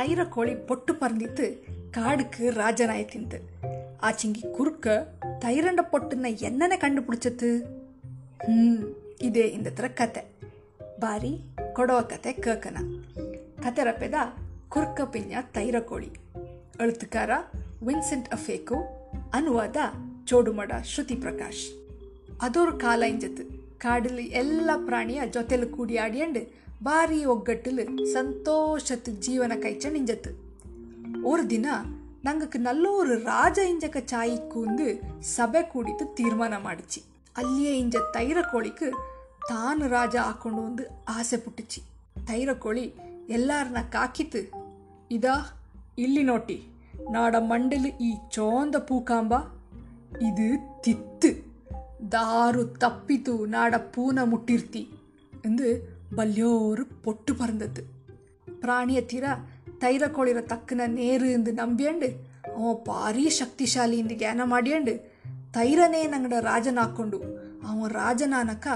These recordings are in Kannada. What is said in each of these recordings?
தயிர கோழி பொட்டு பறந்தித்து காடுக்கு ராஜனாய் திந்து. ஆச்சிங்கி குறுக்க தயிரண்ட பொட்டுன்னு என்னென்ன கண்டுபிடிச்சது? ಇದೇ ಇಂದತ್ರ ಕತೆ. ಬಾರಿ ಕೊಡೋ ಕತೆ ಕೇಕನ. ಕತೆ ರಪೆದ ಕುರ್ಕ ಪಿನ್ಯ ತೈರ ಕೋಳಿ. ಅಳುತುಕಾರ ವಿನ್ಸೆಂಟ್ ಅಫೇಕು. ಅನುವಾದ ಚೋಡುಮಡ ಶ್ರುತಿ ಪ್ರಕಾಶ್. ಅದೊರು ಕಾಲ ಇಂಜತ್ತು ಕಾಡಲ್ಲಿ ಎಲ್ಲ ಪ್ರಾಣಿಯ ಜೊತೆಲು ಕೂಡಿ ಆಡಿಯಂಡು ಭಾರಿ ಒಗ್ಗಟ್ಟಲು ಸಂತೋಷತ್ತು ಜೀವನ ಕೈಚ ನಿಂಜತ್ತು. ஒரு ದಿನ ನಂಗಕ್ಕೆ நல்ல ஒரு ರಾಜ ಇಂಜಕ ಚಾಯಿ ಕೂಂದು ಸಭೆ ಕೂಡಿತು ತೀರ್ಮಾನ ಮಾಡಿಚಿ. ಅಲ್ಲಿಯೇ ಇಂಜ ತೈರ ಕೋಳಿಗೆ ತಾನು ರಾಜ ಹಾಕೊಂಡು ಒಂದು ಆಸೆ ಪುಟ್ಟಿಚಿ. ತೈರ ಕೋಳಿ ಎಲ್ಲಾರನ್ನ ಕಾಕಿತು. ಇದಾ ಇಲ್ಲಿ ನೋಟಿ, ನಾಡ ಮಂಡಲು ಈ ಚೋಂದ ಪೂಕಾಂಬ, ಇದು ತಿತ್ತು ದಾರು ತಪ್ಪಿತು ನಾಡ ಪೂನ ಮುಟ್ಟಿರ್ತಿ ಎಂದು ಬಲ್ಯೋರು ಪೊಟ್ಟು ಪರಂದದ್ದು. ಪ್ರಾಣಿಯ ತೀರ ತೈರ ಕೋಳಿರ ತಕ್ಕನ ನೇರು ಎಂದು ನಂಬಿಯಂಡು ಅವ ಭಾರಿ ಶಕ್ತಿಶಾಲಿಯಿಂದ ಜ್ಞಾನ ಮಾಡಿಯಂಡು ತೈರನೇ ನಂಗಡ ರಾಜನ ಹಾಕ್ಕೊಂಡು ಅವನ ರಾಜನಾನಕ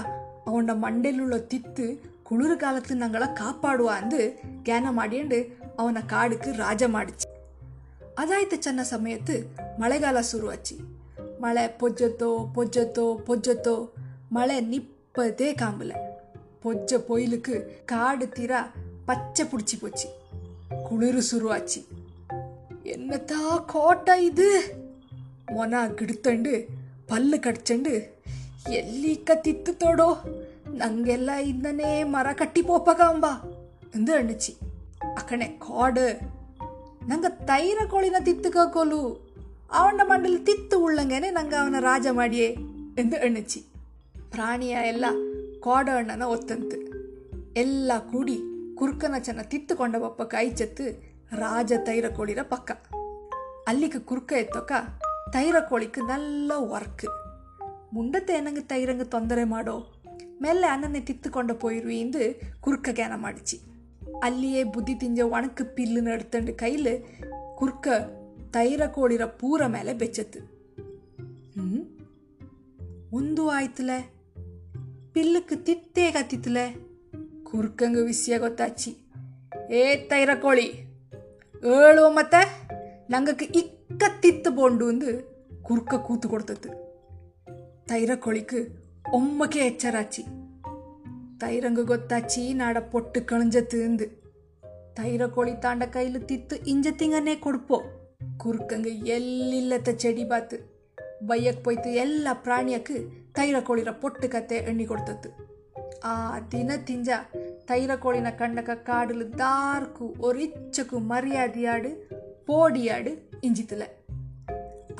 ಅವನ ಮಂಡೆಲುಳ್ಳ ತಿತ್ತು ಕುಳಿರುಗಾಲತ್ತು ನಂಗಳ ಕಾಪಾಡುವ ಅಂದು ಜ್ಞಾನ ಮಾಡಿಯಂಡು ಅವನ ಕಾಡುಕ್ಕೆ ರಾಜ ಮಾಡಿಚಿ. ಅದಾಯ್ತು ಚೆನ್ನ ಸಮಯತ್ತು ಮಳೆಗಾಲ ಶುರುವಾಚಿ. ಮಳೆ ಪೊಜ್ಜತ್ತೋ ಪೊಜ್ಜತ್ತೋ ಪೊಜ್ಜತ್ತೋ, ಮಳೆ ನಿಪ್ಪದೇ ಕಾಂಬಲ. பொஜ்ஜ பொயிலுக்கு காடு தீரா பச்சை பிடிச்சி போச்சு. குளிர் சுருவாச்சு. என்னத்தா கோட்டை இது, ஒனா கிடுத்தண்டு பல்லு கடிச்சண்டு எல்லிக்க தித்து தோடோ நங்கெல்லாம் இன்னனே மர கட்டி போப்பகாம்பா என்று அண்ணிச்சு. அக்கனே காடு நாங்க தயிர கோழின தித்துக்க கோலு, அவன மண்டல தித்து உள்ளங்கனே நாங்க அவன ராஜ மாடியே என்று அண்ணிச்சு. பிராணியா எல்லாம் ಕೋಡ ಅಣ್ಣನ ಒತ್ತಂತು. ಎಲ್ಲ ಕೂಡಿ ಕುರ್ಕನ ಚೆನ್ನ ತಿತ್ತುಕೊಂಡ ಬಪ್ಪ ಕೈಚತ್ತು ರಾಜ ತೈರ ಕೋಳಿರ ಪಕ್ಕ. ಅಲ್ಲಿಗೆ ಕುರ್ಕ ಎತ್ತೊಕ್ಕ ತೈರ ಕೋಳಿಗೆ ನಲ್ಲ ವರ್ಕ್. ಮುಂಡತೆ ಏನಂಗೆ ತೈರಂಗ ತೊಂದರೆ ಮಾಡೋ, ಮೆಲ್ಲೆ ಅನ್ನನ್ನೇ ತಿತ್ತುಕೊಂಡ ಪೋಯಿರುವಿ ಎಂದು ಕುರ್ಕ ಜ್ಞಾನ ಮಾಡಿಚಿ. ಅಲ್ಲಿಯೇ ಬುದ್ಧಿ ತಿಂಜ ಒಣಕ್ಕೆ ಪಿಲ್ಲು ನಡ್ತಂಡು ಕೈಲು ಕುರ್ಕ ತೈರ ಕೋಳಿರ ಪೂರ ಮೇಲೆ ಬೆಚ್ಚತ್ತು. ಒಂದು ಆಯ್ತಲೆ ಪಿಲ್ಲಕ್ಕೆ ತಿತ್ತೇ ಕತ್ತಿತ್ತಲೆ. ಕುರ್ಕಂಗ ವಿಷಯ ಗೊತ್ತಾಚಿ. ಏ ತೈರ ಕೋಳಿ ಏಳು ಮತ್ತೆ ನಂಗಕ್ಕೆ ಇಕ್ಕ ತಿತ್ತು ಬೋಂಡು ಎಂದು ಕುರ್ಕ ಕೂತು ಕೊಡ್ತತ್ತು. ತೈರ ಕೋಳಿಗೆ ಒಮ್ಮಕ್ಕೆ ಎಚ್ಚರಾಚಿ. ತೈರಂಗ ಗೊತ್ತಾಚಿ ನಾಡ ಪೊಟ್ಟು ಕಣಜತ್ತು ಎಂದು. ತೈರ ಕೋಳಿ ತಾಂಡ ಕೈಲು ತಿತ್ತು ಇಂಜ ತಿಂಗನೇ ಕೊಡ್ಪೋ. ಕುರ್ಕಂಗ ಎಲ್ಲಿಲ್ಲತ್ತ ಚೆಡಿ ಬಾತು. ಬೈಯಕ್ಕೆ ಪೋಯ್ತು ಎಲ್ಲ ಪ್ರಾಣಿಯಕ್ಕೆ ತೈರ ಕೋಳಿರ ಪೊಟ್ಟು ಕತೆ ಎಣ್ಣಿ ಕೊಡ್ತತ್ತು. ಆ ದಿನ ತಿಂಜ ತೈರ ಕೋಳಿನ ಕಣ್ಣಕ ಕಾಡಲು ದಾರ್ಕು ಒರಿಚ್ಚಕು ಮರ್ಯಾದೆಯಾಡು ಪೋಡಿಯಾಡು ಇಂಜಿತಲೆ.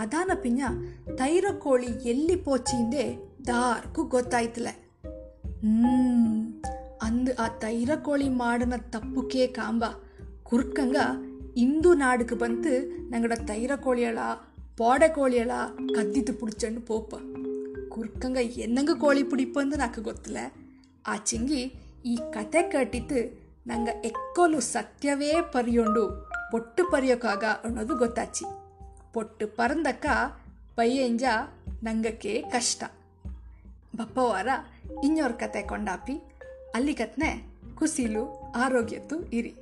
ಅದಾನ ಪಿಂಜ ತೈರ ಕೋಳಿ ಎಲ್ಲಿ ಪೋಚಿಂದೆ ದಾರ್ಕು ಗೊತ್ತಾಯ್ತಲೆ. ಅಂದು ಆ ತೈರ ಕೋಳಿ ಮಾಡನ ತಪ್ಪುಕೇ ಕಾಂಬ ಕುರ್ಕಂಗ ಇಂದು ನಾಡುಕು ಬಂತು ನಂಗಡ ತೈರ ಕೋಳಿಯಳ ಪೋಡೆ ಕೋಳಿಯಳ ಕದ್ದಿತು ಪುಡ್ಚಂಡು ಪೋಪ. ಕುರ್ಕಂಗ என்னங்க கோழி பிடிப்பந்து நாக்கு ಗೊತ್ತல. ಆಚಿಂಗಿ ಈ ಕತೆ ಕಟ್ಟಿತ್ತು ನಂಗೆ ಎಕ್ಕೋಲು ಸತ್ಯವೇ ಪರಿಯೊಂಡು ಪೊಟ್ಟು ಪರಿಯೋಕಾಗ ಅನ್ನೋದು ಗೊತ್ತಾಚಿ. ಪೊಟ್ಟು ಪರಂದಕ್ಕ ಪಯ್ಯಂಜ ನಂಗಕ್ಕೆ ಕಷ್ಟ. ಬಪ್ಪವಾರ ಇನ್ನೊರ್ ಕತೆ ಕೊಂಡಾಪಿ. ಅಲ್ಲಿ ಕತ್ನೆ ಕುಸಿಲು ಆರೋಗ್ಯತ್ತು ಇರಿ.